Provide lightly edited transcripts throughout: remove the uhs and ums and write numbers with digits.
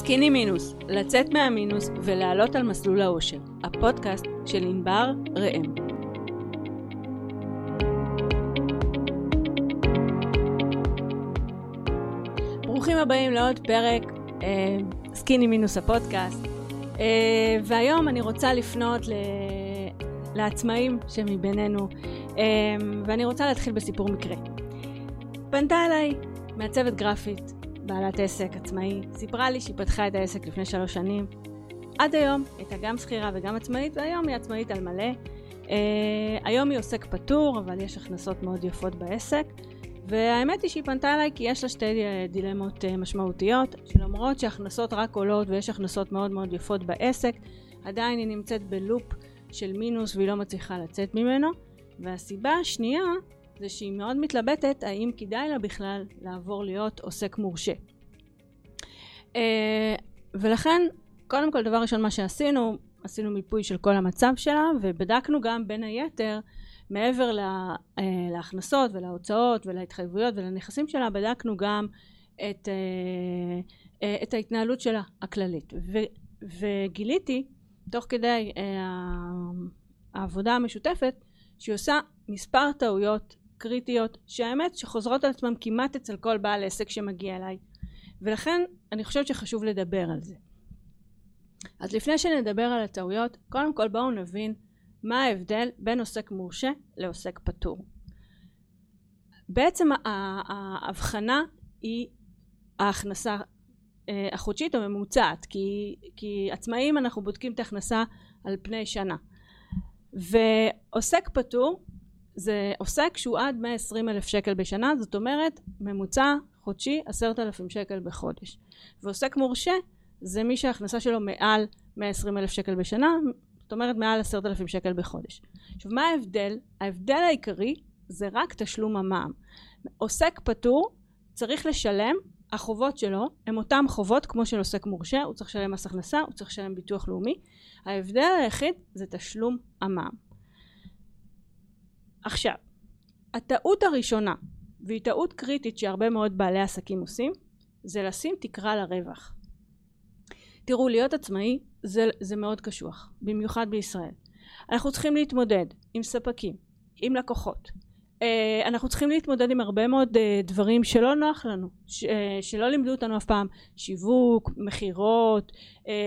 סקיני מינוס, לצאת מהמינוס ולעלות על מסלול האושר, הפודקאסט של ענבר ראם. ברוכים הבאים לעוד פרק סקיני מינוס הפודקאסט, והיום אני רוצה לפנות לעצמאים שמבינינו, ואני רוצה להתחיל בסיפור מקרה. פנתה אליי מעצבת גרפית, בעלת עסק עצמאי, סיפרה לי שהיא פתחה את העסק לפני 3 שנים. עד היום הייתה גם שכירה וגם עצמאית, והיום היא עצמאית על מלא. היום היא עוסק פטור, אבל יש הכנסות מאוד יפות בעסק. והאמת היא שהיא פנתה אליי כי יש לה 2 דילמות משמעותיות, שלמרות שהכנסות רק עולות ויש הכנסות מאוד מאוד יפות בעסק, עדיין היא נמצאת בלופ של מינוס והיא לא מצליחה לצאת ממנו. והסיבה השנייה זה שהיא מאוד מתלבטת האם כדאי לה בכלל לעבור להיות עוסק מורשה. ולכן, קודם כל, דבר ראשון מה שעשינו, עשינו מיפוי של כל המצב שלה, ובדקנו גם בין היתר, מעבר להכנסות ולהוצאות ולהתחייבויות ולנכסים שלה, בדקנו גם את ההתנהלות שלה הכללית. וגיליתי, תוך כדי העבודה המשותפת, שהיא עושה מספר טעויות קריטיות, שהאמת שחוזרות על עצמם כמעט אצל כל בעל עסק שמגיע אליי, ולכן אני חושבת שחשוב לדבר על זה. אז לפני שנדבר על הטעויות, קודם כל בואו נבין מה ההבדל בין עוסק מורשה לעוסק פטור. בעצם ההבחנה היא ההכנסה החודשית או ממוצעת, כי עצמאים אנחנו בודקים את ההכנסה על פני שנה, ועוסק פטור זה עוסק שהוא עד 120,000 שקל בשנה, זאת אומרת ממוצע חודשי 10,000 שקל בחודש. ועוסק מורשה זה מי שההכנסה שלו מעל 120,000 שקל בשנה, זאת אומרת מעל 10,000 שקל בחודש. עכשיו מה ההבדל? ההבדל העיקרי זה רק תשלום המע"מ. עוסק פטור צריך לשלם, החובות שלו הם אותם חובות כמו של עוסק מורשה, הוא צריך לשלם מס הכנסה, הוא צריך לשלם ביטוח לאומי. ההבדל היחיד זה תשלום המע"מ. עכשיו, הטעות הראשונה, והיא טעות קריטית שהרבה מאוד בעלי עסקים עושים, זה לשים תקרה לרווח. תראו, להיות עצמאי זה מאוד קשוח, במיוחד בישראל. אנחנו צריכים להתמודד עם ספקים, עם לקוחות. אנחנו צריכים להתמודד עם הרבה מאוד דברים שלא נוח לנו, שלא לימדו אותנו אף פעם, שיווק, מחירות,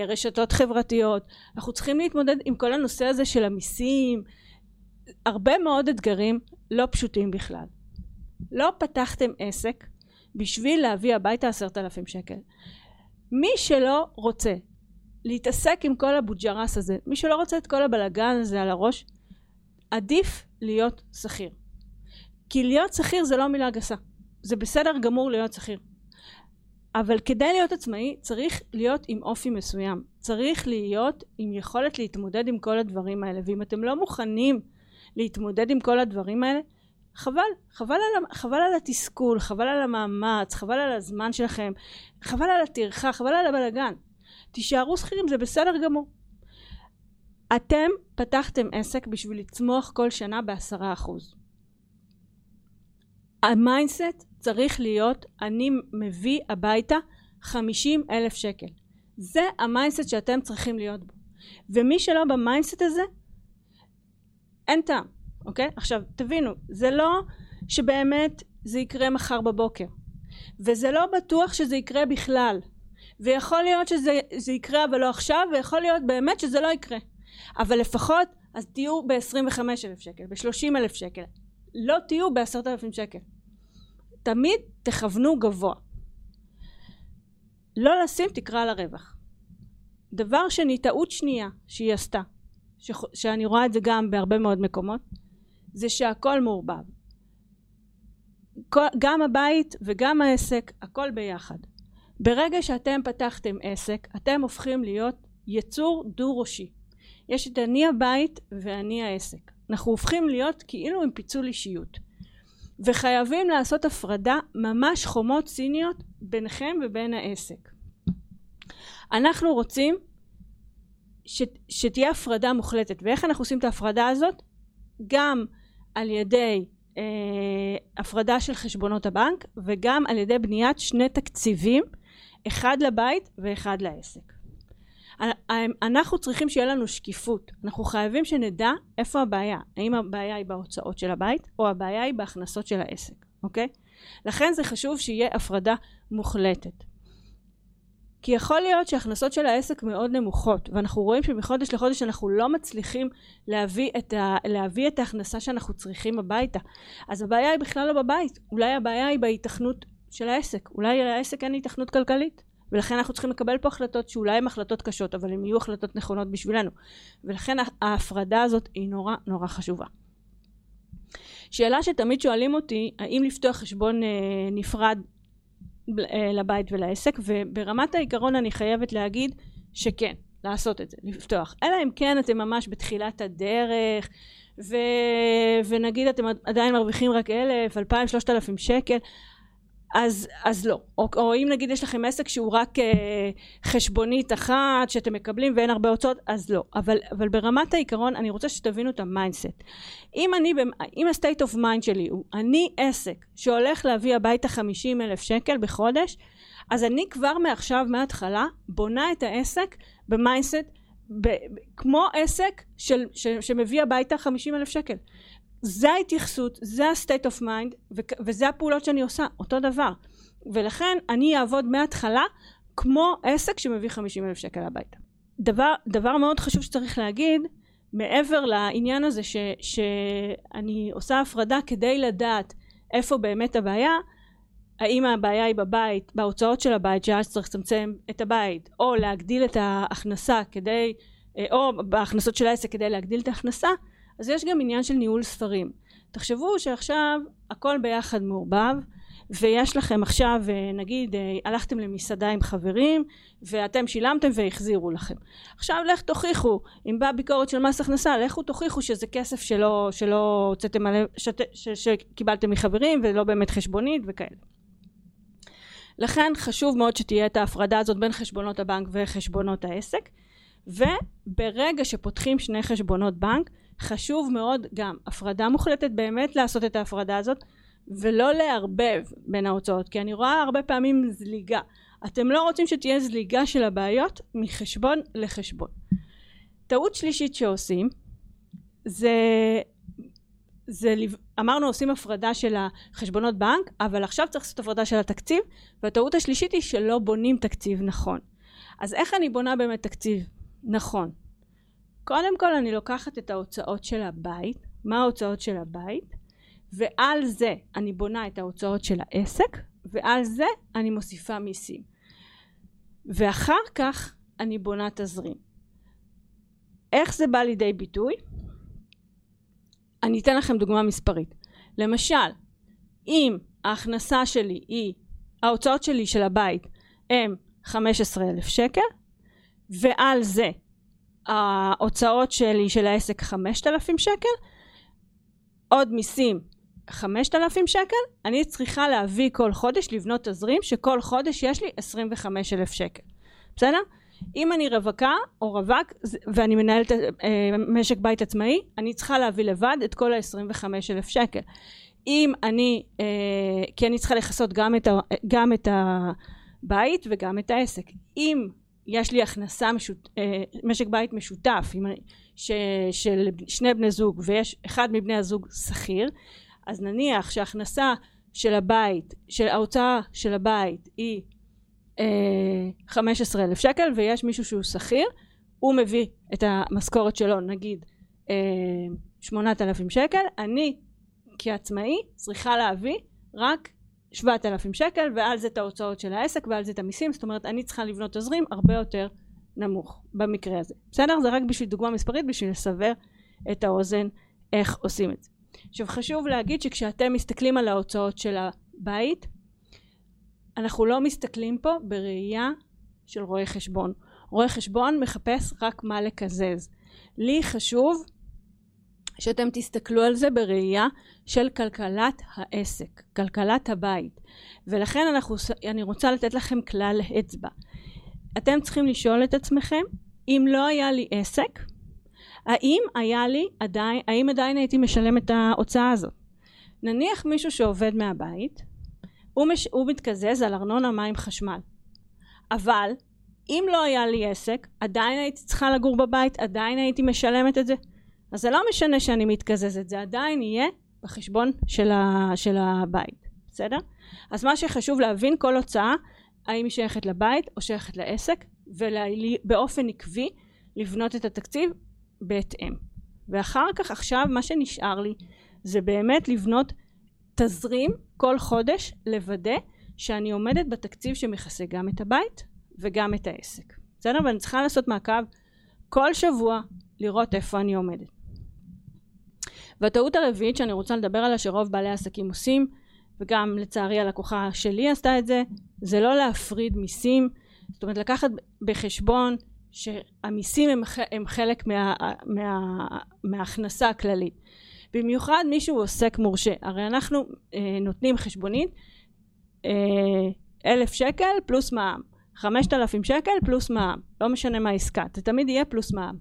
רשתות חברתיות. אנחנו צריכים להתמודד עם כל הנושא הזה של המיסים, הרבה מאוד אתגרים לא פשוטים בכלל. לא פתחתם עסק בשביל להביא הביתה 10,000 שקל. מי שלא רוצה להתעסק עם כל הבוג'רס הזה, מי שלא רוצה את כל הבלגן הזה על הראש, עדיף להיות שכיר. כי להיות שכיר זה לא מילה גסה. זה בסדר גמור להיות שכיר. אבל כדי להיות עצמאי צריך להיות עם אופי מסוים. צריך להיות עם יכולת להתמודד עם כל הדברים האלה. ואם אתם לא מוכנים להתמודד עם כל הדברים האלה, חבל על התסכול, חבל על המאמץ, חבל על הזמן שלכם, חבל על התרחה, חבל על הבלגן. תישארו שכירים, זה בסדר גמור. אתם פתחתם עסק בשביל לצמוח כל שנה 10%. המיינדסט צריך להיות, אני מביא הביתה 50,000 שקל. זה המיינדסט שאתם צריכים להיות בו. ומי שלא במיינדסט הזה, אין טעם, אוקיי? עכשיו, תבינו, זה לא שבאמת זה יקרה מחר בבוקר. וזה לא בטוח שזה יקרה בכלל. ויכול להיות שזה יקרה אבל לא עכשיו, ויכול להיות באמת שזה לא יקרה. אבל לפחות, אז תהיו ב-25,000 שקל, ב-30,000 שקל. לא תהיו ב-10,000 שקל. תמיד תכוונו גבוה. לא לשים תקרה לרווח. דבר שני, טעות שנייה שהיא עשתה, שאני רואה את זה גם בהרבה מאוד מקומות, זה שהכל מעורבב. גם הבית וגם העסק, הכל ביחד. ברגע שאתם פתחתם עסק, אתם הופכים להיות יצור דו-ראשי. יש את אני הבית ואני העסק. אנחנו הופכים להיות כאילו עם פיצול אישיות. וחייבים לעשות הפרדה, ממש חומות סיניות ביניכם ובין העסק. אנחנו רוצים שתהיה הפרדה מוחלטת. ואיך אנחנו עושים את ההפרדה הזאת? גם על ידי הפרדה של חשבונות הבנק, וגם על ידי בניית 2 תקציבים אחד לבית ואחד לעסק. אנחנו צריכים שיהיה לנו שקיפות, אנחנו חייבים שנדע איפה הבעיה, האם הבעיה היא בהוצאות של הבית או הבעיה היא בהכנסות של העסק, אוקיי? לכן זה חשוב שיהיה הפרדה מוחלטת, כי יכול להיות שההכנסות של העסק מאוד נמוכות ואנחנו רואים שמחודש לחודש אנחנו לא מצליחים להביא את ההכנסה שאנחנו צריכים הביתה, אז הבעיה היא בכלל לא בבית, אולי הבעיה היא בהיתכנות של העסק, אולי לעסק אין היתכנות כלכלית, ולכן אנחנו צריכים לקבל פה החלטות שאולי הן החלטות קשות, אבל הן יהיו החלטות נכונות בשבילנו, ולכן ההפרדה הזאת היא נורא נורא חשובה. שאלה שתמיד שואלים אותי, האם לפתוח חשבון נפרד לבית ולעסק, וברמת העיקרון אני חייבת להגיד שכן, לעשות את זה, לפתוח. אלא אם כן אתם ממש בתחילת הדרך, ונגיד אתם עדיין מרוויחים רק 1,000, 2,000, 3,000 שקל, אז לא. או אם נגיד יש לכם עסק שהוא רק חשבונית אחת שאתם מקבלים ואין הרבה הוצאות, אז לא. אבל ברמת העיקרון אני רוצה שתבינו את המיינדסט. אם ה-state of mind שלי הוא אני עסק שהולך להביא הביתה 50,000 שקל בחודש, אז אני כבר מעכשיו מההתחלה בונה את העסק במיינדסט כמו עסק שמביא הביתה 50,000 שקל. זה ההתייחסות, זה ה-state of mind, וזה הפעולות שאני עושה, אותו דבר. ולכן אני אעבוד מההתחלה כמו עסק שמביא 50,000 שקל הביתה. דבר מאוד חשוב שצריך להגיד, מעבר לעניין הזה שאני עושה הפרדה כדי לדעת איפה באמת הבעיה, האם הבעיה היא בבית, בהוצאות של הבית, שאז צריך לצמצם את הבית, או להגדיל את ההכנסה כדי, או בהכנסות של העסק כדי להגדיל את ההכנסה, אז יש גם עניין של ניהול ספרים. תחשבו שעכשיו הכל ביחד מעורבב, ויש לכם עכשיו, נגיד, הלכתם למסעדה עם חברים, ואתם שילמתם והחזירו לכם. עכשיו לך תוכיחו, אם באה ביקורת של מס הכנסה, לכו תוכיחו שזה כסף שלא הוצאתם עליו, שקיבלתם מחברים, ולא באמת חשבונית וכאלה. לכן חשוב מאוד שתהיה את ההפרדה הזאת בין חשבונות הבנק וחשבונות העסק, וברגע שפותחים שני חשבונות בנק, חשוב מאוד גם הפרדה מוחלטת, באמת לעשות את ההפרדה הזאת ולא לערבב בין ההוצאות, כי אני רואה הרבה פעמים זליגה. אתם לא רוצים שתהיה זליגה של הבעיות מחשבון לחשבון. טעות שלישית שעושים זה אמרנו עושים הפרדה של החשבונות בנק, אבל עכשיו צריך לעשות הפרדה של התקציב, והטעות השלישית היא שלא בונים תקציב נכון. אז איך אני בונה באמת תקציב נכון? קודם כל אני לוקחת את ההוצאות של הבית, מה ההוצאות של הבית, ועל זה אני בונה את ההוצאות של העסק, ועל זה אני מוסיפה מיסים. ואחר כך אני בונה תזרים. איך זה בא לידי ביטוי? אני אתן לכם דוגמה מספרית. למשל, אם ההכנסה שלי היא, ההוצאות שלי של הבית הם 15,000 שקל, ועל זה ההוצאות שלי של העסק 5,000 שקל, עוד מיסים 5,000 שקל, אני צריכה להביא כל חודש, לבנות תזרים שכל חודש יש לי 25,000 שקל. בסדר? אם אני רווקה או רווק ואני מנהלת משק בית עצמאי, אני צריכה להביא לבד את כל ה-25,000 שקל. כי אני צריכה לכסות גם את הבית וגם את העסק. אם יש לי הכנסה משק בית משותף של שני בני זוג ויש אחד מבני הזוג שכיר, אז נניח שההכנסה של הבית, של ההוצאה של הבית היא 15,000 שקל ויש מישהו שהוא שכיר, הוא מביא את המשכורת שלו נגיד 8,000 שקל, אני כעצמאי צריכה להביא רק 7,000 שקל, ועל זה את ההוצאות של העסק ועל זה את המיסים, זאת אומרת אני צריכה לבנות תזרים הרבה יותר נמוך במקרה הזה. בסדר? זה רק בשביל דוגמה מספרית, בשביל לסבר את האוזן איך עושים את זה. עכשיו חשוב להגיד שכשאתם מסתכלים על ההוצאות של הבית, אנחנו לא מסתכלים פה בראייה של רואה חשבון. רואה חשבון מחפש רק מה לקזז. לי חשוב שאתם תסתכלו על זה בראייה של כלכלת העסק, כלכלת הבית. ולכן אני רוצה לתת לכם כלל אצבע. אתם צריכים לשאול את עצמכם, אם לא היה לי עסק, האם עדיין הייתי משלם את ההוצאה הזאת? נניח מישהו שעובד מהבית, הוא מתקזז על ארנונה, מים, חשמל. אבל אם לא היה לי עסק, עדיין הייתי צריכה לגור בבית, עדיין הייתי משלמת את זה. אז זה לא משנה שאני מתקזזת, זה עדיין יהיה בחשבון של הבית, בסדר? אז מה שחשוב להבין, כל הוצאה, האם היא שייכת לבית או שייכת לעסק, ובאופן עקבי לבנות את התקציב בהתאם. ואחר כך עכשיו מה שנשאר לי זה באמת לבנות תזרים כל חודש, לוודא שאני עומדת בתקציב שמכסה גם את הבית וגם את העסק. בסדר? ואני צריכה לעשות מעקב כל שבוע לראות איפה אני עומדת. והטעות הרביעית שאני רוצה לדבר עליה שרוב בעלי העסקים עושים, וגם לצערי הלקוחה שלי עשתה את זה, זה לא להפריד מיסים. זאת אומרת לקחת בחשבון שהמיסים הם חלק מההכנסה הכללית. במיוחד מישהו עוסק מורשה. הרי אנחנו נותנים חשבונית 1,000 שקל פלוס מע"מ, 5,000 שקל פלוס מע"מ, לא משנה מה העסקה, זה תמיד יהיה פלוס מע"מ.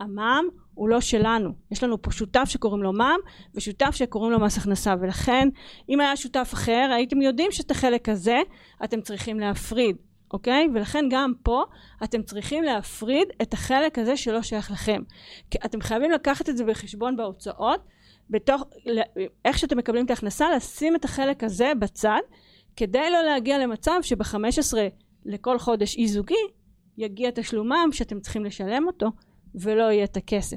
המע"מ הוא לא שלנו, יש לנו פה שותף שקוראים לו מע"מ ושותף שקוראים לו מס הכנסה, ולכן אם היה שותף אחר הייתם יודעים שאת החלק הזה אתם צריכים להפריד, אוקיי? ולכן גם פה אתם צריכים להפריד את החלק הזה שלא שייך לכם, כי אתם חייבים לקחת את זה בחשבון בהוצאות, בתוך איך שאתם מקבלים את ההכנסה, לשים את החלק הזה בצד כדי לא להגיע למצב שב-15 לכל חודש איזוגי יגיע תשלומם שאתם צריכים לשלם אותו ולא יהיה את הכסף.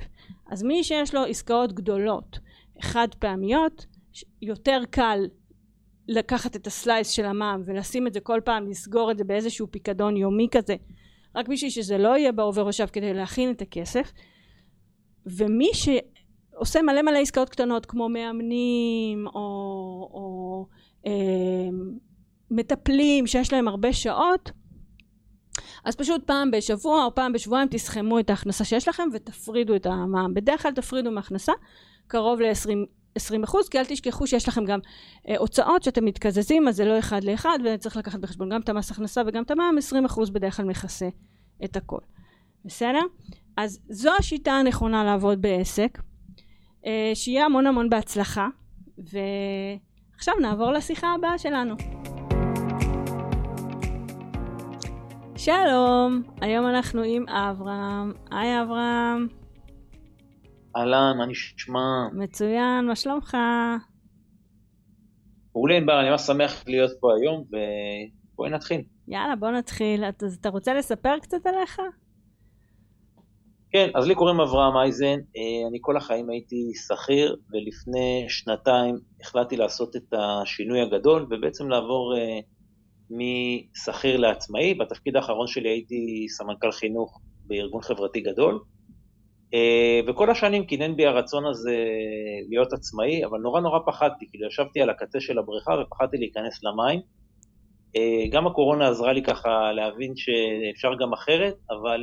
אז מי שיש לו עסקאות גדולות, חד פעמיות, יותר קל לקחת את הסלייס של המע"מ ולשים את זה כל פעם, לסגור את זה באיזשהו פיקדון יומי כזה, רק בשביל שזה לא יהיה בעובר עכשיו כדי להכין את הכסף. ומי שעושה מלא מלא עסקאות קטנות כמו מאמנים או מטפלים שיש להם הרבה שעות, אז פשוט פעם בשבוע או פעם בשבועיים תסכמו את ההכנסה שיש לכם ותפרידו את המע"מ. בדרך כלל תפרידו מההכנסה קרוב ל-20%, כי אל תשכחו שיש לכם גם הוצאות שאתם מתקזזים, אז זה לא אחד לאחד, וצריך לקחת בחשבון גם את המס הכנסה וגם את המע"מ. 20% בדרך כלל מכסה את הכל, בסדר? אז זו השיטה הנכונה לעבוד בעסק, שיהיה המון המון בהצלחה, ועכשיו נעבור לשיחה הבאה שלנו. שלום, היום אנחנו עם אברהם. היי אברהם. אהלן, מה נשמע? מצוין, מה שלומך? מעולה, בר, אני ממש שמח להיות פה היום, ובואי נתחיל. יאללה, בוא נתחיל. אז אתה רוצה לספר קצת עליך? כן, אז לי קוראים אברהם אייזן, אני כל החיים הייתי שכיר, ולפני שנתיים החלטתי לעשות את השינוי הגדול, ובעצם לעבור משכיר לעצמאי. בתפקיד האחרון שלי הייתי סמנכ"ל חינוך בארגון חברתי גדול, וכל השנים קינן בי הרצון הזה להיות עצמאי, אבל נורא נורא פחדתי, כאילו ישבתי על הקצה של הבריכה ופחדתי להיכנס למים. גם הקורונה עזרה לי ככה להבין שאפשר גם אחרת, אבל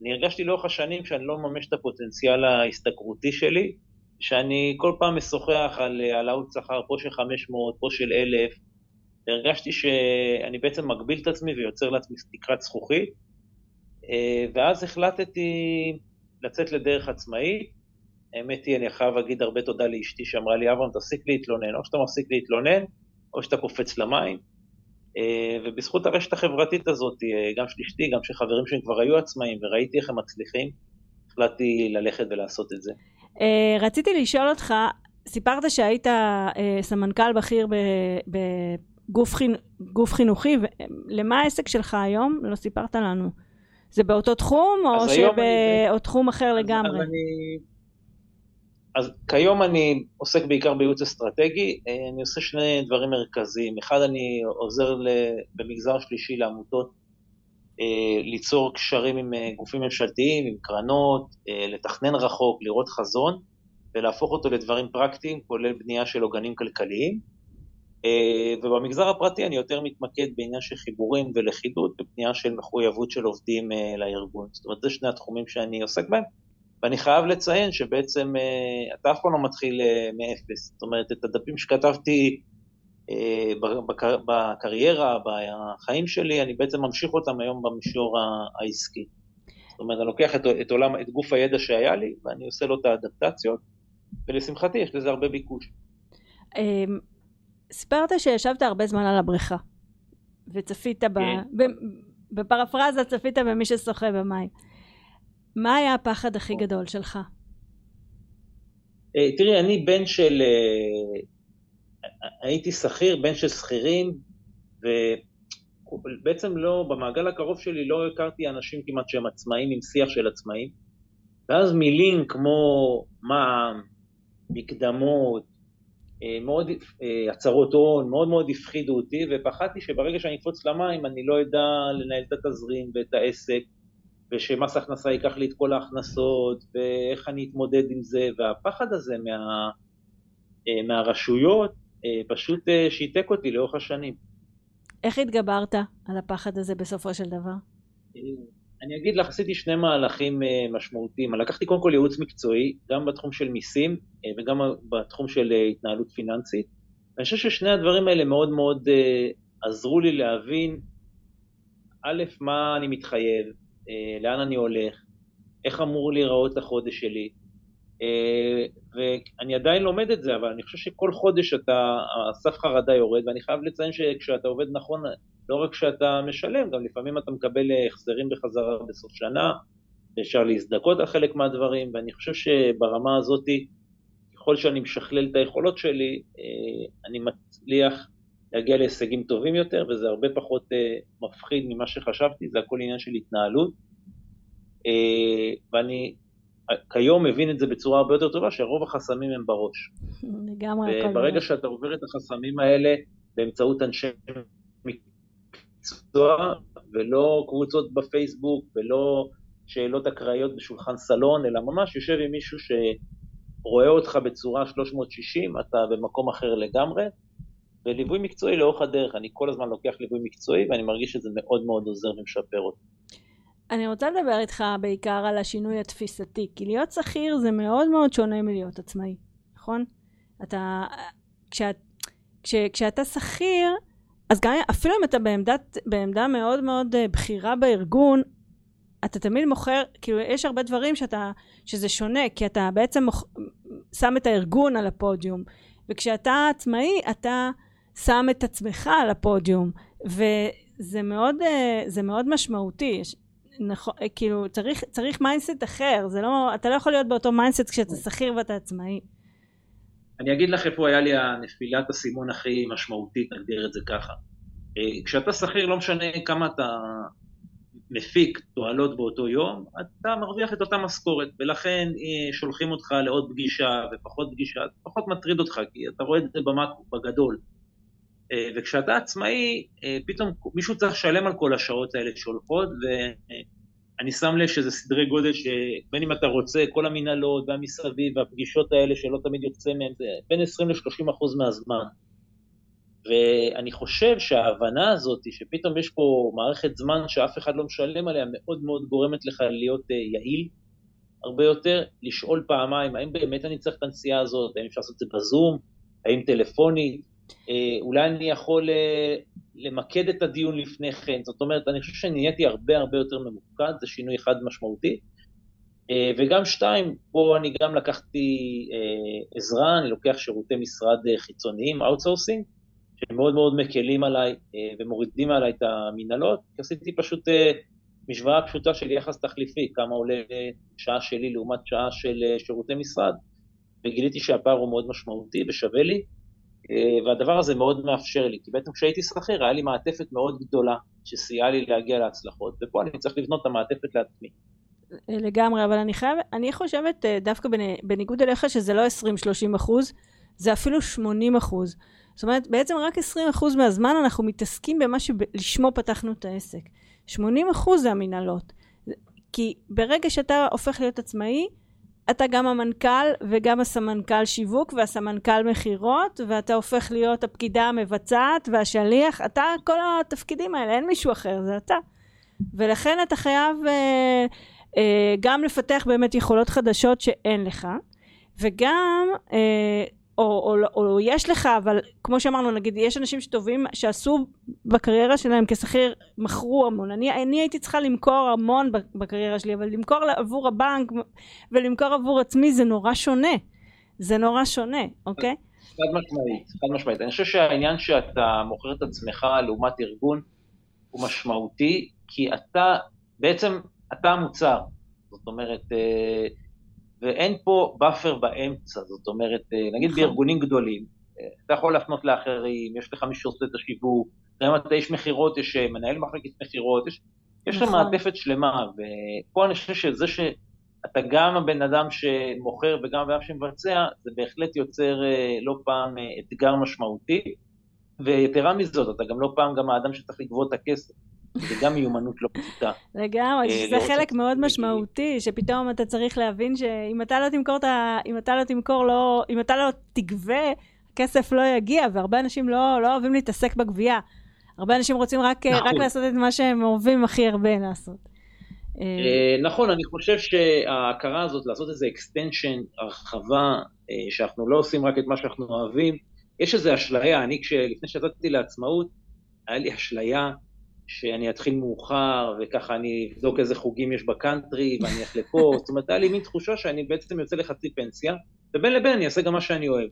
נרגשתי לאורך השנים שאני לא ממש את הפוטנציאל ההסתגרותי שלי, שאני כל פעם משוחח על העלאות שכר, פה של 500, פה של 1,000, הרגשתי שאני בעצם מגביל את עצמי ויוצר לעצמי תקרת זכוכית, ואז החלטתי לצאת לדרך עצמאית. האמת היא, אני חייב להגיד הרבה תודה לאשתי שאמרה לי, אברהם, תפסיק להתלונן, או שאתה מפסיק להתלונן, או שאתה קופץ למים, ובזכות הרשת החברתית הזאת, גם של אשתי, גם של חברים שהם כבר היו עצמאים, וראיתי איך הם מצליחים, החלטתי ללכת ולעשות את זה. רציתי לשאול אותך, סיפרת שהיית סמנכ"ל בכיר גוף חינוכי, למה העסק שלך היום? לא סיפרת לנו. זה באותו תחום או תחום אחר לגמרי? אז כיום אני עוסק בעיקר בייעוץ אסטרטגי, אני עושה שני דברים מרכזיים. אחד, אני עוזר במגזר שלישי לעמותות ליצור קשרים עם גופים ממשלתיים, עם קרנות, לתכנן רחוק, לראות חזון, ולהפוך אותו לדברים פרקטיים, כולל בנייה של עוגנים כלכליים. ובמגזר הפרטי אני יותר מתמקד בעניין של חיבורים ולכידות, בפנייה של מחויבות של עובדים לארגון. זאת אומרת, זה שני התחומים שאני עוסק בהם, ואני חייב לציין שבעצם אתה אף פעם לא מתחיל מאפס. זאת אומרת, את הדפים שכתבתי בקריירה, בחיים שלי, אני בעצם ממשיך אותם היום במישור העסקי. זאת אומרת, אני לוקח את גוף הידע שהיה לי, ואני עושה לו את האדפטציות, ולשמחתי יש לזה הרבה ביקוש. סיפרת שישבת הרבה זמן על הבריכה, וצפית בפרפרזה צפית במי ששוחה במים. מה היה הפחד הכי גדול שלך? תראי, אני בן של... הייתי שכיר, בן של שכירים, ובעצם לא, במעגל הקרוב שלי לא הכרתי אנשים כמעט שהם עצמאים, עם שיח של עצמאים, ואז מילים כמו מע"מ, מקדמות, מאוד, הצהרות הון, מאוד מאוד הפחידו אותי, ופחדתי שברגע שאני אפוץ למים אני לא יודע לנהל את התזרים ואת העסק, ושמס הכנסה ייקח לי את כל ההכנסות, ואיך אני אתמודד עם זה, והפחד הזה מהרשויות פשוט שיתק אותי לאורך השנים. איך התגברת על הפחד הזה בסופו של דבר? אני אגיד לך, עשיתי שני מהלכים משמעותיים. לקחתי קודם כל ייעוץ מקצועי, גם בתחום של מיסים וגם בתחום של התנהלות פיננסית. אני חושב ששני הדברים האלה מאוד מאוד עזרו לי להבין, א', מה אני מתחייב, לאן אני הולך, איך אמור להיראות החודש שלי, ואני עדיין לומד את זה, אבל אני חושב שכל חודש הסף חרדה יורד, ואני חייב לציין שכשאתה עובד נכון, לא רק כשאתה משלם, גם לפעמים אתה מקבל החזרים בחזרה בסוף שנה, אפשר להזדקות על חלק מהדברים, ואני חושב שברמה הזאת, ככל שאני משכלל את היכולות שלי, אני מצליח להגיע להישגים טובים יותר, וזה הרבה פחות מפחיד ממה שחשבתי, זה הכל עניין של התנהלות, ואני כיום מבין את זה בצורה הרבה יותר טובה, שרוב החסמים הם בראש. וברגע שאתה עובר את החסמים האלה, באמצעות אנשי מקצוע, ולא קבוצות בפייסבוק, ולא שאלות אקראיות בשולחן סלון, אלא ממש יושב עם מישהו שרואה אותך בצורה 360, אתה במקום אחר לגמרי, וליווי מקצועי לאורך הדרך, אני כל הזמן לוקח ליווי מקצועי, ואני מרגיש שזה מאוד מאוד עוזר ומשפר אותי. אני רוצה לדבר איתך בעיקר על השינוי התפיסתי, כי להיות שכיר זה מאוד מאוד שונה מלהיות עצמאי, נכון? אתה, כשאתה שכיר, אז גם אפילו אם אתה בעמדה מאוד מאוד בחירה בארגון, אתה תמיד מוכר, כאילו יש הרבה דברים שזה שונה, כי אתה בעצם שם את הארגון על הפודיום, וכשאתה עצמאי, אתה שם את עצמך על הפודיום, וזה מאוד משמעותי, נכון, כאילו צריך מיינסט אחר, זה לא, אתה לא יכול להיות באותו מיינסט כשאתה שכיר ואתה עצמאי. אני אגיד לך איפה היה לי הנפילת הסימון הכי משמעותית, נגדיר את זה ככה. כשאתה שכיר, לא משנה כמה אתה מפיק תועלות באותו יום, אתה מרוויח את אותה משכורת, ולכן שולחים אותך לעוד פגישה ופחות פגישה, פחות מטריד אותך, כי אתה רואה את זה במקרו, בגדול. וכשאתה עצמאי, פתאום מישהו צריך לשלם על כל השעות האלה שהולכות, ואני שם לב שזה סדרי גודל שבין אם אתה רוצה, כל המנהלות והמסביב והפגישות האלה שלא תמיד יוצא מהן, זה בין 20-30% מהזמן. ואני חושב שההבנה הזאת, שפתאום יש פה מערכת זמן שאף אחד לא משלם עליה, מאוד מאוד גורמת לך להיות יעיל הרבה יותר, לשאול פעמיים, האם באמת אני צריך את הנסיעה הזאת, האם אפשר לעשות את זה בזום, האם טלפוני, אולי אני יכול למקד את הדיון לפני כן, זאת אומרת, אני חושב שנהייתי הרבה הרבה יותר ממוקד, זה שינוי אחד משמעותי, וגם שתיים, פה אני גם לקחתי עזרה, אני לוקח שירותי משרד חיצוניים, אאוטסורסינג, שמאוד מאוד מקלים עליי ומורידים עליי את המנהלות, עשיתי פשוט משוואה פשוטה של יחס תחליפי, כמה עולה שעה שלי לעומת שעה של שירותי משרד, וגיליתי שהפער הוא מאוד משמעותי ושווה לי, והדבר הזה מאוד מאפשר לי, כי בעצם כשהייתי שכיר, היה לי מעטפת מאוד גדולה שסייעה לי להגיע להצלחות, ופה אני צריך לבנות את המעטפת לעצמי. לגמרי, אבל אני חושבת דווקא בניגוד אליך שזה לא 20-30%, זה אפילו 80%. זאת אומרת, בעצם רק 20% מהזמן אנחנו מתעסקים במה שלשמו פתחנו את העסק. 80% זה המנהלות. כי ברגע שאתה הופך להיות עצמאי, אתה גם המנכ"ל וגם הסמנכ"ל שיווק והסמנכ"ל מחירות, ואתה הופך להיות הפקידה המבצעת והשליח, אתה כל התפקידים האלה, אין מישהו אחר, זה אתה. ולכן אתה חייב גם לפתח באמת יכולות חדשות שאין לך, וגם, או יש לך, אבל כמו שאמרנו, נגיד, יש אנשים שטובים שעשו בקריירה שלהם כשכיר, מכרו המון. אני הייתי צריכה למכור המון בקריירה שלי, אבל למכור עבור הבנק ולמכור עבור עצמי זה נורא שונה. זה נורא שונה, אוקיי? חד משמעית, חד משמעית. אני חושב שהעניין שאתה מוכר את עצמך לעומת ארגון, הוא משמעותי, כי אתה, בעצם אתה המוצר, זאת אומרת, ואין פה באפר באמצע, זאת אומרת, נגיד בארגונים גדולים, אתה יכול להפנות לאחרים, יש לך מי שעושה את השיווק, גם אתה יש מחירות, יש מנהל מחלקת מחירות, יש לך מעטפת שלמה, ופה אני חושב שזה שאתה גם הבן אדם שמוכר וגם הבן אדם שמבצע, זה בהחלט יוצר לא פעם אתגר משמעותי, ויתרה מזאת, אתה גם לא פעם גם האדם שצריך לגבות את הכסף, זה גם מיומנות לא פשוטה. לגמרי, שזה חלק מאוד משמעותי, שפתאום אתה צריך להבין שאם אתה לא תמכור, אם אתה לא תגווה, הכסף לא יגיע, והרבה אנשים לא אוהבים להתעסק בגבייה. הרבה אנשים רוצים רק לעשות את מה שהם אוהבים הכי הרבה לעשות. נכון, אני חושב שההכרה הזאת, לעשות איזה extension, הרחבה, שאנחנו לא עושים רק את מה שאנחנו אוהבים, יש איזו אשליה, אני לפני שעזרתי לעצמאות, היה לי אשליה שאני אתחיל מאוחר, וככה אני אבדוק איזה חוגים יש בקאנטרי, ואני אלך לפה, זאת אומרת, היה לי מין תחושה שאני בעצם יוצא לחצי פנסיה, ובין לבין אני אעשה גם מה שאני אוהב,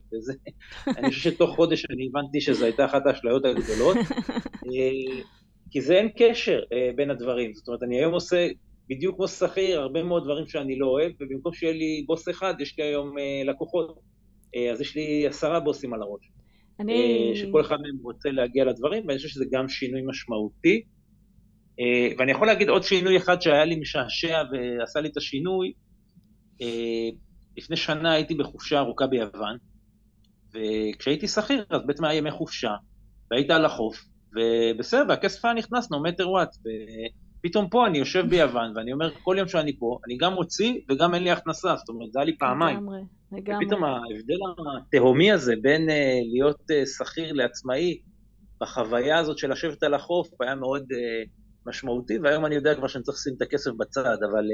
אני חושב שתוך חודש אני הבנתי שזו הייתה אחת האשליות הגדולות, כי זה אין קשר בין הדברים, זאת אומרת, אני היום עושה בדיוק כמו שכיר, הרבה מאוד דברים שאני לא אוהב, ובמקום שיהיה לי בוס אחד, יש לי היום לקוחות, אז יש לי 10 בוסים על הראש. שכל אחד מהם רוצה להגיע לדברים, ואני חושב שזה גם שינוי משמעותי, ואני יכול להגיד עוד שינוי אחד שהיה לי משעשע ועשה לי את השינוי, לפני שנה הייתי בחופשה ארוכה ביוון, וכשהייתי שכיר, אז בעצם היה ימי חופשה, והייתי על החוף, ובסדר, הכסף נכנסנו, מטר וואט, ופתאום פה אני יושב ביוון, ואני אומר, כל יום שאני פה, אני גם מוציא וגם אין לי הכנסה, זאת אומרת, זה היה לי פעמיים. ופתאום ההבדל התהומי הזה בין להיות שכיר לעצמאי, בחוויה הזאת של לשבת על החוף, היה מאוד משמעותי, והיום אני יודע כבר שאני צריך לשים את הכסף בצד, אבל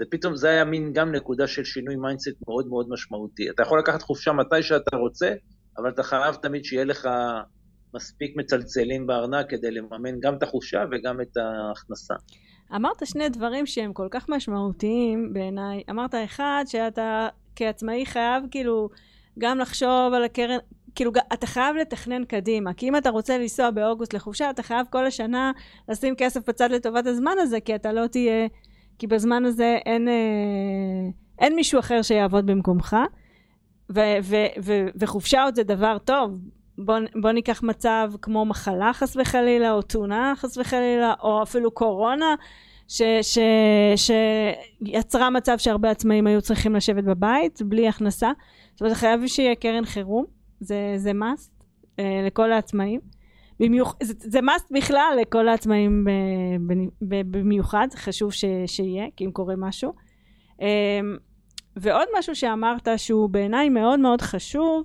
ופתאום זה היה מין גם נקודה של שינוי מיינדסט מאוד מאוד משמעותי. אתה יכול לקחת חופשה מתי שאתה רוצה, אבל אתה חייב תמיד שיהיה לך מספיק מצלצלים בארנק כדי לממן גם את החופשה וגם את ההכנסה. אמרת שני דברים שהם כל כך משמעותיים בעיניי. אמרת אחד שאתה כעצמאי חייב כאילו גם לחשוב על הקרן, כאילו אתה חייב לתכנן קדימה, כי אם אתה רוצה לנסוע באוגוסט לחופשה, אתה חייב כל השנה לשים כסף בצד לטובת הזמן הזה, כי אתה לא תהיה, כי בזמן הזה אין מישהו אחר שיעבוד במקומך, וחופשה עוד זה דבר טוב, בוא ניקח מצב כמו מחלה חס וחלילה, או תאונה חס וחלילה, או אפילו קורונה, שיצרה מצב שהרבה עצמאים היו צריכים לשבת בבית, בלי הכנסה, זאת אומרת, חייב שיהיה קרן חירום, זה מס לכל העצמאים, זה must בכלל לכל העצמאים במיוחד, חשוב שיהיה, כי אם קורה משהו. ועוד משהו שאמרת שהוא בעיניי מאוד מאוד חשוב,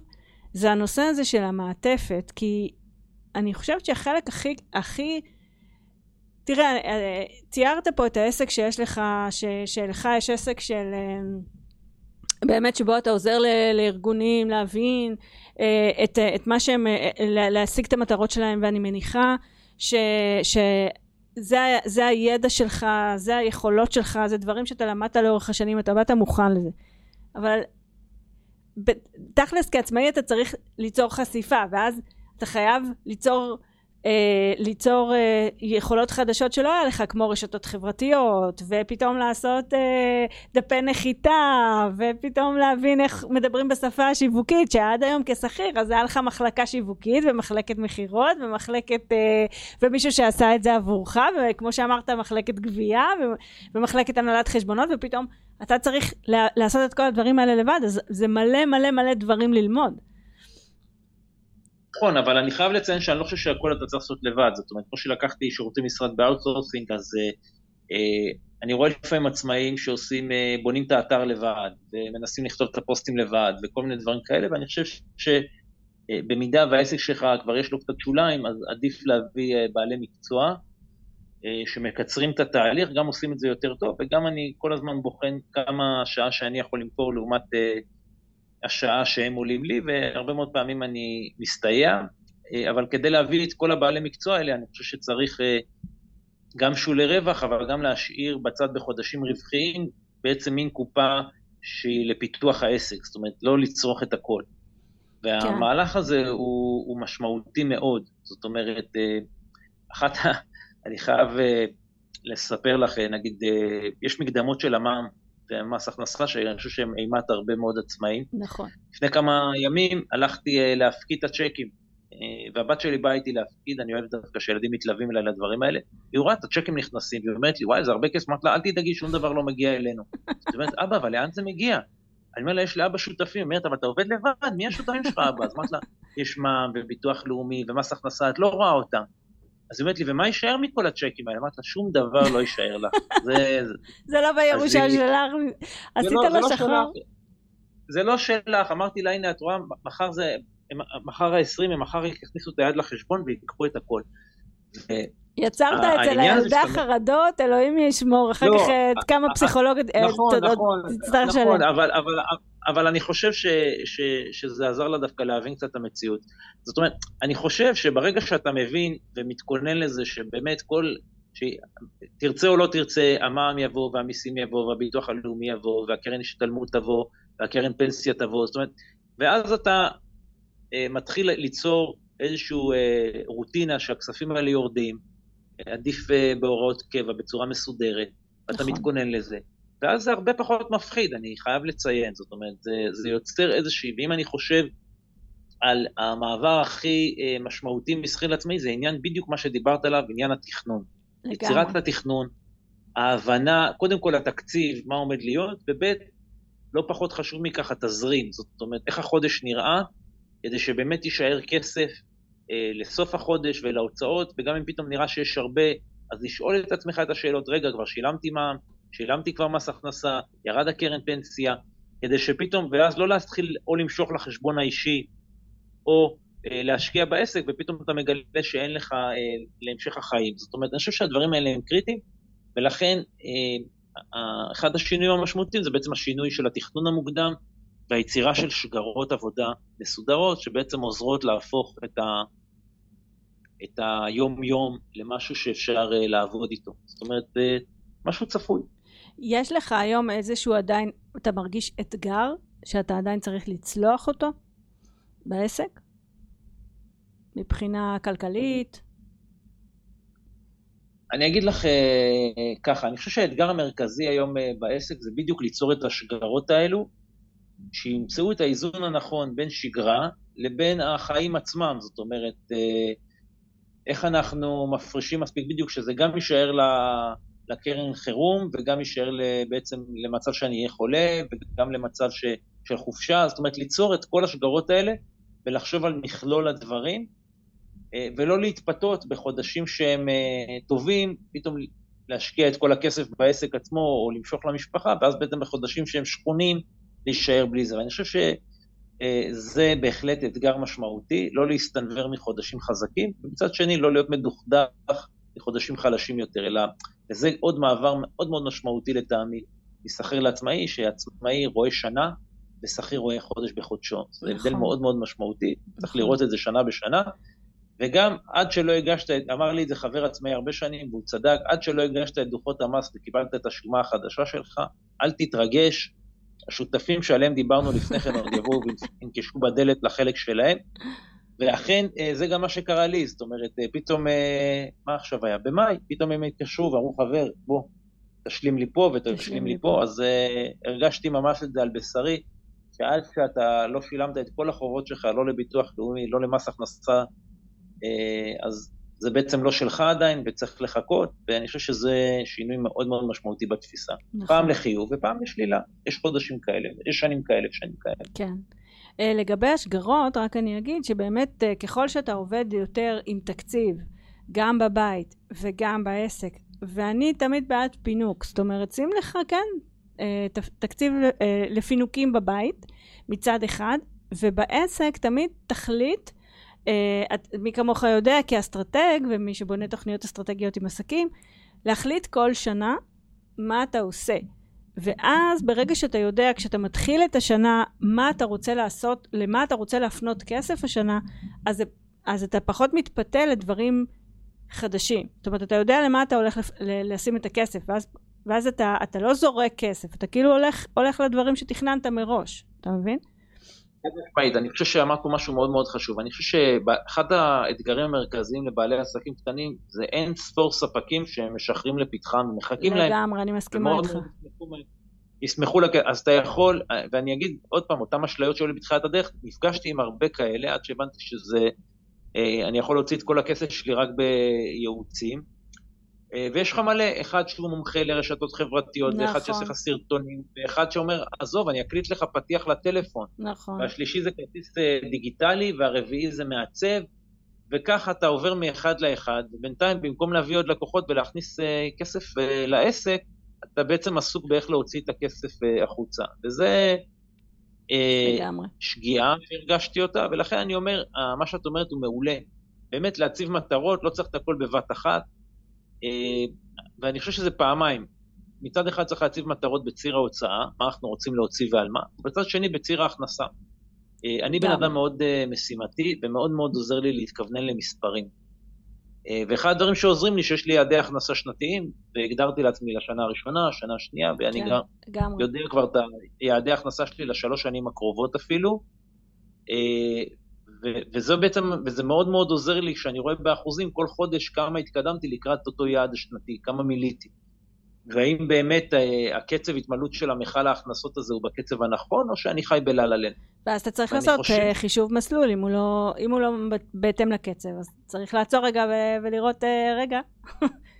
זה הנושא הזה של המעטפת, כי אני חושבת שהחלק הכי תראה, תיארת פה את העסק שיש לך, שלך יש עסק של באמת שבו אתה עוזר לארגונים להבין את מה שהם, להשיג את המטרות שלהם, ואני מניחה שזה הידע שלך, זה היכולות שלך, זה דברים שאתה למדת לאורך השנים, אתה באת מוכן לזה. אבל תכלס כעצמאי אתה צריך ליצור חשיפה, ואז אתה חייב ליצור יכולות חדשות שלא היה לך, כמו רשתות חברתיות, ופתאום לעשות דפי נחיתה, ופתאום להבין איך מדברים בשפה השיווקית, שעד היום כשכיר, אז היה לך מחלקה שיווקית, ומחלקת מחירות, ומישהו שעשה את זה עבורך, וכמו שאמרת, מחלקת גבייה, ומחלקת הנהלת חשבונות, ופתאום אתה צריך לעשות את כל הדברים האלה לבד, אז זה מלא מלא מלא דברים ללמוד. נכון, אבל אני חייב לציין שאני לא חושב שהכל אתה צריך לעשות לבד, זאת אומרת, כמו שלקחתי שירותי משרד באוטסורסינג, אז אני רואה לפעמים עצמאים שעושים, בונים את האתר לבד, ומנסים לכתוב את הפוסטים לבד, וכל מיני דברים כאלה, ואני חושב שבמידה והעסק שלך כבר יש לו קצת שוליים, אז עדיף להביא בעלי מקצוע, שמקצרים את התהליך, גם עושים את זה יותר טוב, וגם אני כל הזמן בוחן כמה השעה שאני יכול למכור לעומת השעה שהם עולים לי, והרבה מאוד פעמים אני מסתייע, אבל כדי להביא את כל הבעלי מקצוע האלה, אני חושב שצריך גם שולי רווח, אבל גם להשאיר בצד בחודשים רווחיים, בעצם מין קופה שהיא לפיתוח העסק, זאת אומרת, לא לצרוך את הכל. והמהלך הזה הוא משמעותי מאוד, זאת אומרת, אחת אני חייב לספר לך, נגיד, יש מקדמות של המע"מ, מס הכנסה, שאני חושב שהם אימת הרבה מאוד עצמאים. נכון. לפני כמה ימים הלכתי להפקיד את הצ'קים, והבת שלי באה איתי להפקיד, אני אוהב דווקא שילדים מתלווים אליי לדברים האלה, היא רואה את הצ'קים נכנסים, והיא אומרת לי, וואי, זה הרבה כסף, אמרת לה, אל תדאגי, שום דבר לא מגיע אלינו. זאת אומרת, אבא, אבל לאן זה מגיע? אני אומר לה, יש לאבא שותפים, אומרת, אבל אתה עובד לבד, מי השותפים שלך, אבא? אז אמרת לה, יש מע"מ וביטוח לאומי ומס הכנסה, את לא רואה אותם. אז היא אומרת לי, ומה יישאר מכל הצ'קים האלה? אמרת לה, שום דבר לא יישאר לך. זה לא בירושה שלך, עשית לו שחור. זה לא שלך, אמרתי לה, הנה, את רואה, מחר ה-20, הם מחר יכניסו את היד לחשבון ויקחו את הכל. יצרת אצל הילדה חרדות, אלוהים ישמור, אחר כך את כמה פסיכולוגית, תצטרך שלך. נכון, אבל אני חושב שזה עזר לה דווקא להבין קצת את המציאות. זאת אומרת, אני חושב שברגע שאתה מבין ומתכונן לזה שבאמת תרצה או לא תרצה, המע"מ יבוא והמיסים יבוא והביטוח הלאומי יבוא והקרן השתלמות תבוא והקרן פנסיה תבוא, זאת אומרת, ואז אתה מתחיל ליצור איזושהי רוטינה שהכספים האלה יורדים, עדיף בהוראות קבע בצורה מסודרת, ואתה מתכונן לזה. ואז זה הרבה פחות מפחיד, אני חייב לציין, זאת אומרת, זה יוצר איזושהי, ואם אני חושב על המעבר הכי משמעותי משכיר לעצמאי, זה עניין בדיוק מה שדיברת עליו, עניין התכנון. יצירת התכנון, ההבנה, קודם כל התקציב, מה עומד להיות, ובית, לא פחות חשוב מכך, התזרים, זאת אומרת, איך החודש נראה, כדי שבאמת יישאר כסף לסוף החודש ולהוצאות, וגם אם פתאום נראה שיש הרבה, אז לשאול את עצמך את השאלות, רגע, כבר שילמתי מע"מ, שילמתי כבר מס הכנסה, ירד הקרן פנסיה, כדי שפתאום, ואז לא להתחיל או למשוך לחשבון האישי, או להשקיע בעסק, ופתאום אתה מגלה שאין לך להמשך החיים. זאת אומרת, אני חושב שהדברים האלה הם קריטיים, ולכן אחד השינויים המשמעותיים, זה בעצם השינוי של התכנון המוקדם, והיצירה של שגרות עבודה מסודרות, שבעצם עוזרות להפוך את היום-יום למשהו שאפשר לעבוד איתו. זאת אומרת, משהו צפוי. יש לך היום איזשהו עדיין, אתה מרגיש אתגר שאתה עדיין צריך לצלוח אותו בעסק? מבחינה כלכלית? אני אגיד לך ככה, אני חושב שהאתגר המרכזי היום בעסק זה בדיוק ליצור את השגרות האלו, שימצאו את האיזון הנכון בין שגרה לבין החיים עצמם, זאת אומרת, איך אנחנו מפרישים מספיק בדיוק, שזה גם יישאר לקרן חירום, וגם יישאר בעצם למצב שאני אהיה חולה, וגם למצב של חופשה, זאת אומרת, ליצור את כל השגרות האלה, ולחשוב על מכלול הדברים, ולא להתפתות בחודשים שהם טובים, פתאום להשקיע את כל הכסף בעסק עצמו, או למשוך למשפחה, ואז בעצם בחודשים שהם שכונים, להישאר בלי זה, ואני חושב שזה בהחלט אתגר משמעותי, לא להסתנבר מחודשים חזקים, ומצד שני לא להיות מדוכדך לחודשים חלשים יותר, אלא זה עוד מעבר מאוד מאוד משמעותי לטעמי, משכיר לעצמאי, שעצמאי רואה שנה, ושכיר רואה חודש בחודשו, זה הבדל מאוד מאוד משמעותי, צריך לראות את זה שנה בשנה, וגם עד שלא הגשת, אמר לי את זה חבר עצמאי הרבה שנים, והוא צדק, עד שלא הגשת את דוחות המס, וקיבלת את השומה החדשה שלך, אל תתרגש, השותפים שעליהם דיברנו לפני כן עוד יבואו וינקשו בדלת לחלק שלהם, ואכן זה גם מה שקרה לי, זאת אומרת, פתאום, מה עכשיו היה? במאי, פתאום הם התקשרו ואמרו חבר, בוא, תשלים לי פה ותשלים לי פה, אז הרגשתי ממש את זה על בשרי, שעד שאתה לא שילמת את כל החובות שלך, לא לביטוח לאומי, לא למס הכנסה, אז זה בעצם לא שלך עדיין וצריך לחכות, ואני חושב שזה שינוי מאוד מאוד משמעותי בתפיסה. נכון. פעם לחיוב ופעם לשלילה. יש חודשים כאלה, יש שנים כאלה, שנים כאלה. כן. לגבי השגרות, רק אני אגיד שבאמת ככל שאתה עובד יותר עם תקציב, גם בבית וגם בעסק, ואני תמיד בעד פינוק, זאת אומרת, שים לך, כן, תקציב לפינוקים בבית מצד אחד, ובעסק תמיד תחליט, מי כמוך יודע כאסטרטג ומי שבונה תוכניות אסטרטגיות עם עסקים, להחליט כל שנה מה אתה עושה. ואז ברגע שאתה יודע, כשאתה מתחיל את השנה, מה אתה רוצה לעשות, למה אתה רוצה להפנות כסף השנה, אז אתה פחות מתפתה לדברים חדשים. זאת אומרת, אתה יודע למה אתה הולך לשים את הכסף, ואז אתה לא זורק כסף, אתה כאילו הולך לדברים שתכננת מראש, אתה מבין? אני חושב שאמרת פה משהו מאוד מאוד חשוב. אני חושב שאחד האתגרים המרכזיים לבעלי עסקים קטנים זה אין ספור ספקים שהם משחרים לפתחם ומחכים להם. לגמרי, אני מסכימה איתך. ישמחו לך, אז אתה יכול, ואני אגיד עוד פעם, אותם השליות שהיו לי בתחילת הדרך, נפגשתי עם הרבה כאלה, עד שהבנתי שזה, אני יכול להוציא את כל הכסף שלי רק בייעוצים, ויש לך מלא, אחד שהוא מומחה לרשתות חברתיות, נכון. ואחד שעושה לך סרטונים, ואחד שאומר, עזוב, אני אקליט לך פתיח לטלפון, נכון. והשלישי זה כרטיס דיגיטלי, והרביעי זה מעצב, וככה אתה עובר מאחד לאחד, ובינתיים, במקום להביא עוד לקוחות ולהכניס כסף לעסק, אתה בעצם עסוק באיך להוציא את הכסף החוצה, וזה שגיאה שהרגשתי אותה, ולכן אני אומר, מה שאת אומרת הוא מעולה, באמת להציב מטרות, לא צריך את הכל בבת אחת, ואני חושב שזה פעמיים, מצד אחד צריך להציב מטרות בציר ההוצאה, מה אנחנו רוצים להוציא ועל מה, ובצד שני בציר ההכנסה, אני בן אדם מאוד משימתי, ומאוד מאוד עוזר לי להתכוונן למספרים, ואחד הדברים שעוזרים לי, שיש לי יעדי הכנסה שנתיים, והגדרתי לעצמי לשנה הראשונה, שנה השנייה, ואני גם יודע כבר את יעדי ההכנסה שלי לשלוש שנים הקרובות אפילו, וזה בעצם, וזה מאוד מאוד עוזר לי, כשאני רואה באחוזים כל חודש כמה התקדמתי לקראת אותו יעד השנתי, כמה מיליתי, והאם באמת הקצב התמלות של המחל ההכנסות הזה הוא בקצב הנכון, או שאני חי בלללן. ואז אתה צריך לעשות חישוב מסלול, אם הוא לא בהתאם לקצב, אז צריך לעצור רגע ולראות רגע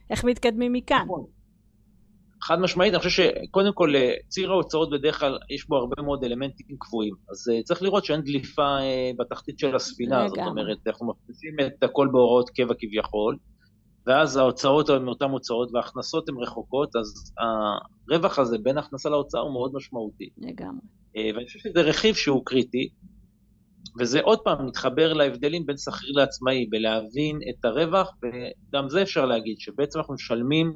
איך מתקדמים מכאן. חד משמעית, אני חושב שקודם כל ציר ההוצאות בדרך כלל יש בו הרבה מאוד אלמנטים קבועים, אז צריך לראות שאין דליפה בתחתית של הספינה, זאת אומרת, אנחנו מפרישים את הכל בהוראות קבע כביכול, ואז ההוצאות הן מאותן הוצאות, וההכנסות הן רחוקות, אז הרווח הזה בין ההכנסה להוצאה הוא מאוד משמעותי. לגמרי. ואני חושב שזה רכיב שהוא קריטי, וזה עוד פעם מתחבר להבדלים בין שכיר לעצמאי, בלהבין את הרווח, וגם זה אפשר להגיד, שבעצם אנחנו משלמים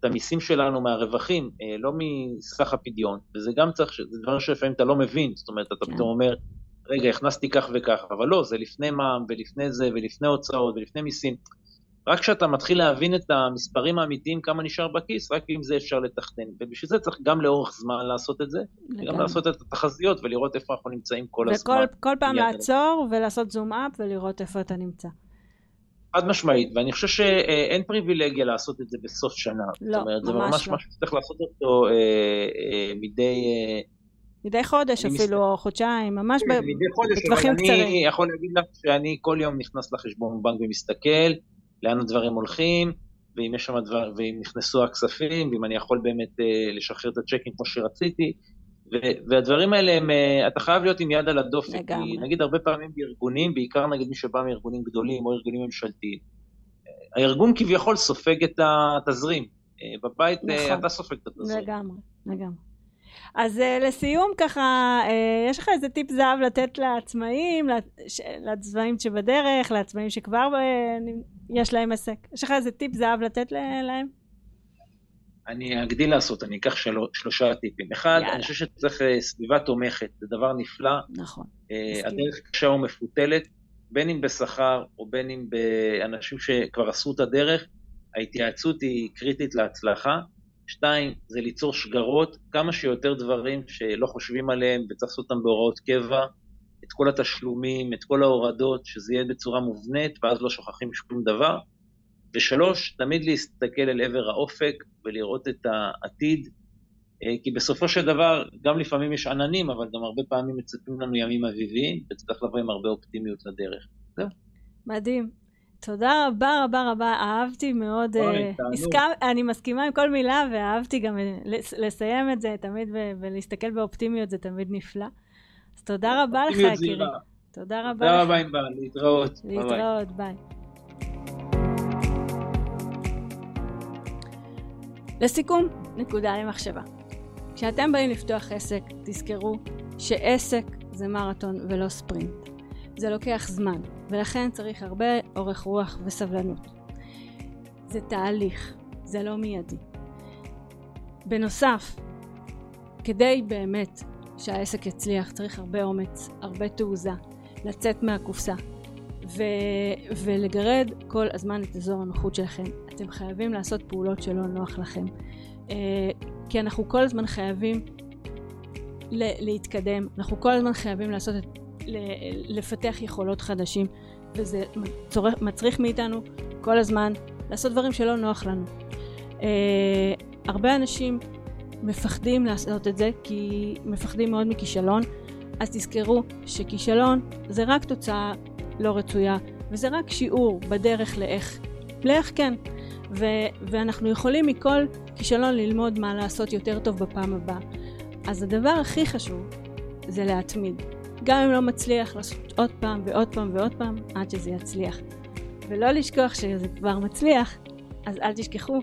את המיסים שלנו מהרווחים, לא מסך הפדיון, וזה גם צריך, זה דבר שלפעמים אתה לא מבין, זאת אומרת, אתה פתאום אומר, רגע, הכנסתי כך וכך, אבל לא, זה לפני מע"מ, ולפני זה, ולפני הוצאות, ולפני מיסים. רק כשאתה מתחיל להבין את המספרים האמיתיים, כמה נשאר בכיס, רק אם זה אפשר לתחתן. ובשביל זה צריך גם לאורך זמן לעשות את זה, וגם לעשות את התחזיות, ולראות איפה אנחנו נמצאים כל הזמן. וכל פעם לעצור ולעשות זום אפ, ולראות איפה אתה נמצא. עד משמעית, ואני חושב שאין פריבילגיה לעשות את זה בסוף שנה. לא, ממש לא. זה ממש משהו שצריך לעשות אותו מדי... מדי חודש אפילו, או חודשיים, ממש בטווחים קצרים. אני יכול להגיד לך שאני כל יום נכנס לחשבון בנק ומסתכל, לאן הדברים הולכים, ואם יש שם הדבר, ואם נכנסו הכספים, ואם אני יכול באמת לשחרר את הצ'קים כמו שרציתי, והדברים האלה הם, אתה חייב להיות עם יד על הדופק, כי נגיד הרבה פעמים בארגונים, בעיקר נגיד מי שבא מארגונים גדולים או ארגונים ממשלתיים, הארגון כביכול סופג את התזרים, בבית אתה סופג את התזרים. לגמרי, לגמרי. אז לסיום ככה, יש לך איזה טיפ זהב לתת לעצמאים, לעצמאים שבדרך, לעצמאים שכבר יש להם עסק. יש לך איזה טיפ זהב לתת להם? אני אגדיל לעשות, אני אקח שלושה טיפים. אחד, אני חושב שצריך סביבה תומכת, זה דבר נפלא. נכון. הדרך קשה ומפותלת, בין אם בשכר או בין אם באנשים שכבר עשו את הדרך, ההתייעצות היא קריטית להצלחה. שתיים, זה ליצור שגרות, כמה שיותר דברים שלא חושבים עליהם, וצריך לעשות אותם בהוראות קבע, את כל התשלומים, את כל ההורדות, שזה יהיה בצורה מובנית, ואז לא שוכחים שום דבר. ושלוש, תמיד להסתכל אל עבר האופק, ולראות את העתיד, כי בסופו של דבר, גם לפעמים יש עננים, אבל גם הרבה פעמים מצפים לנו ימים אביביים, וצריך לבוא עם הרבה אופטימיות לדרך. זהו. מדהים. תודה רבה רבה רבה, אהבתי מאוד, אני מסכימה עם כל מילה ואהבתי גם לסיים את זה תמיד ולהסתכל באופטימיות, זה תמיד נפלא, אז תודה רבה לך יקירי, תודה רבה, תודה רבה, להתראות, להתראות, ביי. לסיכום, נקודה למחשבה, כשאתם באים לפתוח עסק תזכרו שעסק זה מרתון ולא ספרינט, זה לוקח זמן, ולכן צריך הרבה אורך רוח וסבלנות. זה תהליך, זה לא מיידי. בנוסף, כדי באמת שהעסק יצליח, צריך הרבה אומץ, הרבה תעוזה, לצאת מהקופסה, ולגרד כל הזמן את אזור הנוחות שלכם. אתם חייבים לעשות פעולות שלא נוח לכם, כי אנחנו כל הזמן חייבים להתקדם, אנחנו כל הזמן חייבים לפתח יכולות חדשים, וזה מצריך מאיתנו כל הזמן לעשות דברים שלא נוח לנו. הרבה אנשים מפחדים לעשות את זה כי מפחדים מאוד מכישלון, אז תזכרו שכישלון זה רק תוצאה לא רצויה, וזה רק שיעור בדרך לאיך כן, ואנחנו יכולים מכל כישלון ללמוד מה לעשות יותר טוב בפעם הבאה. אז הדבר הכי חשוב זה להתמיד, גם אם לא מצליח לעשות עוד פעם ועוד פעם ועוד פעם עד שזה יצליח, ולא לשכוח שזה כבר מצליח, אז אל תשכחו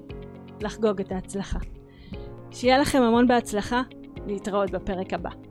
לחגוג את ההצלחה. שיהיה לכם המון בהצלחה, להתראות בפרק הבא.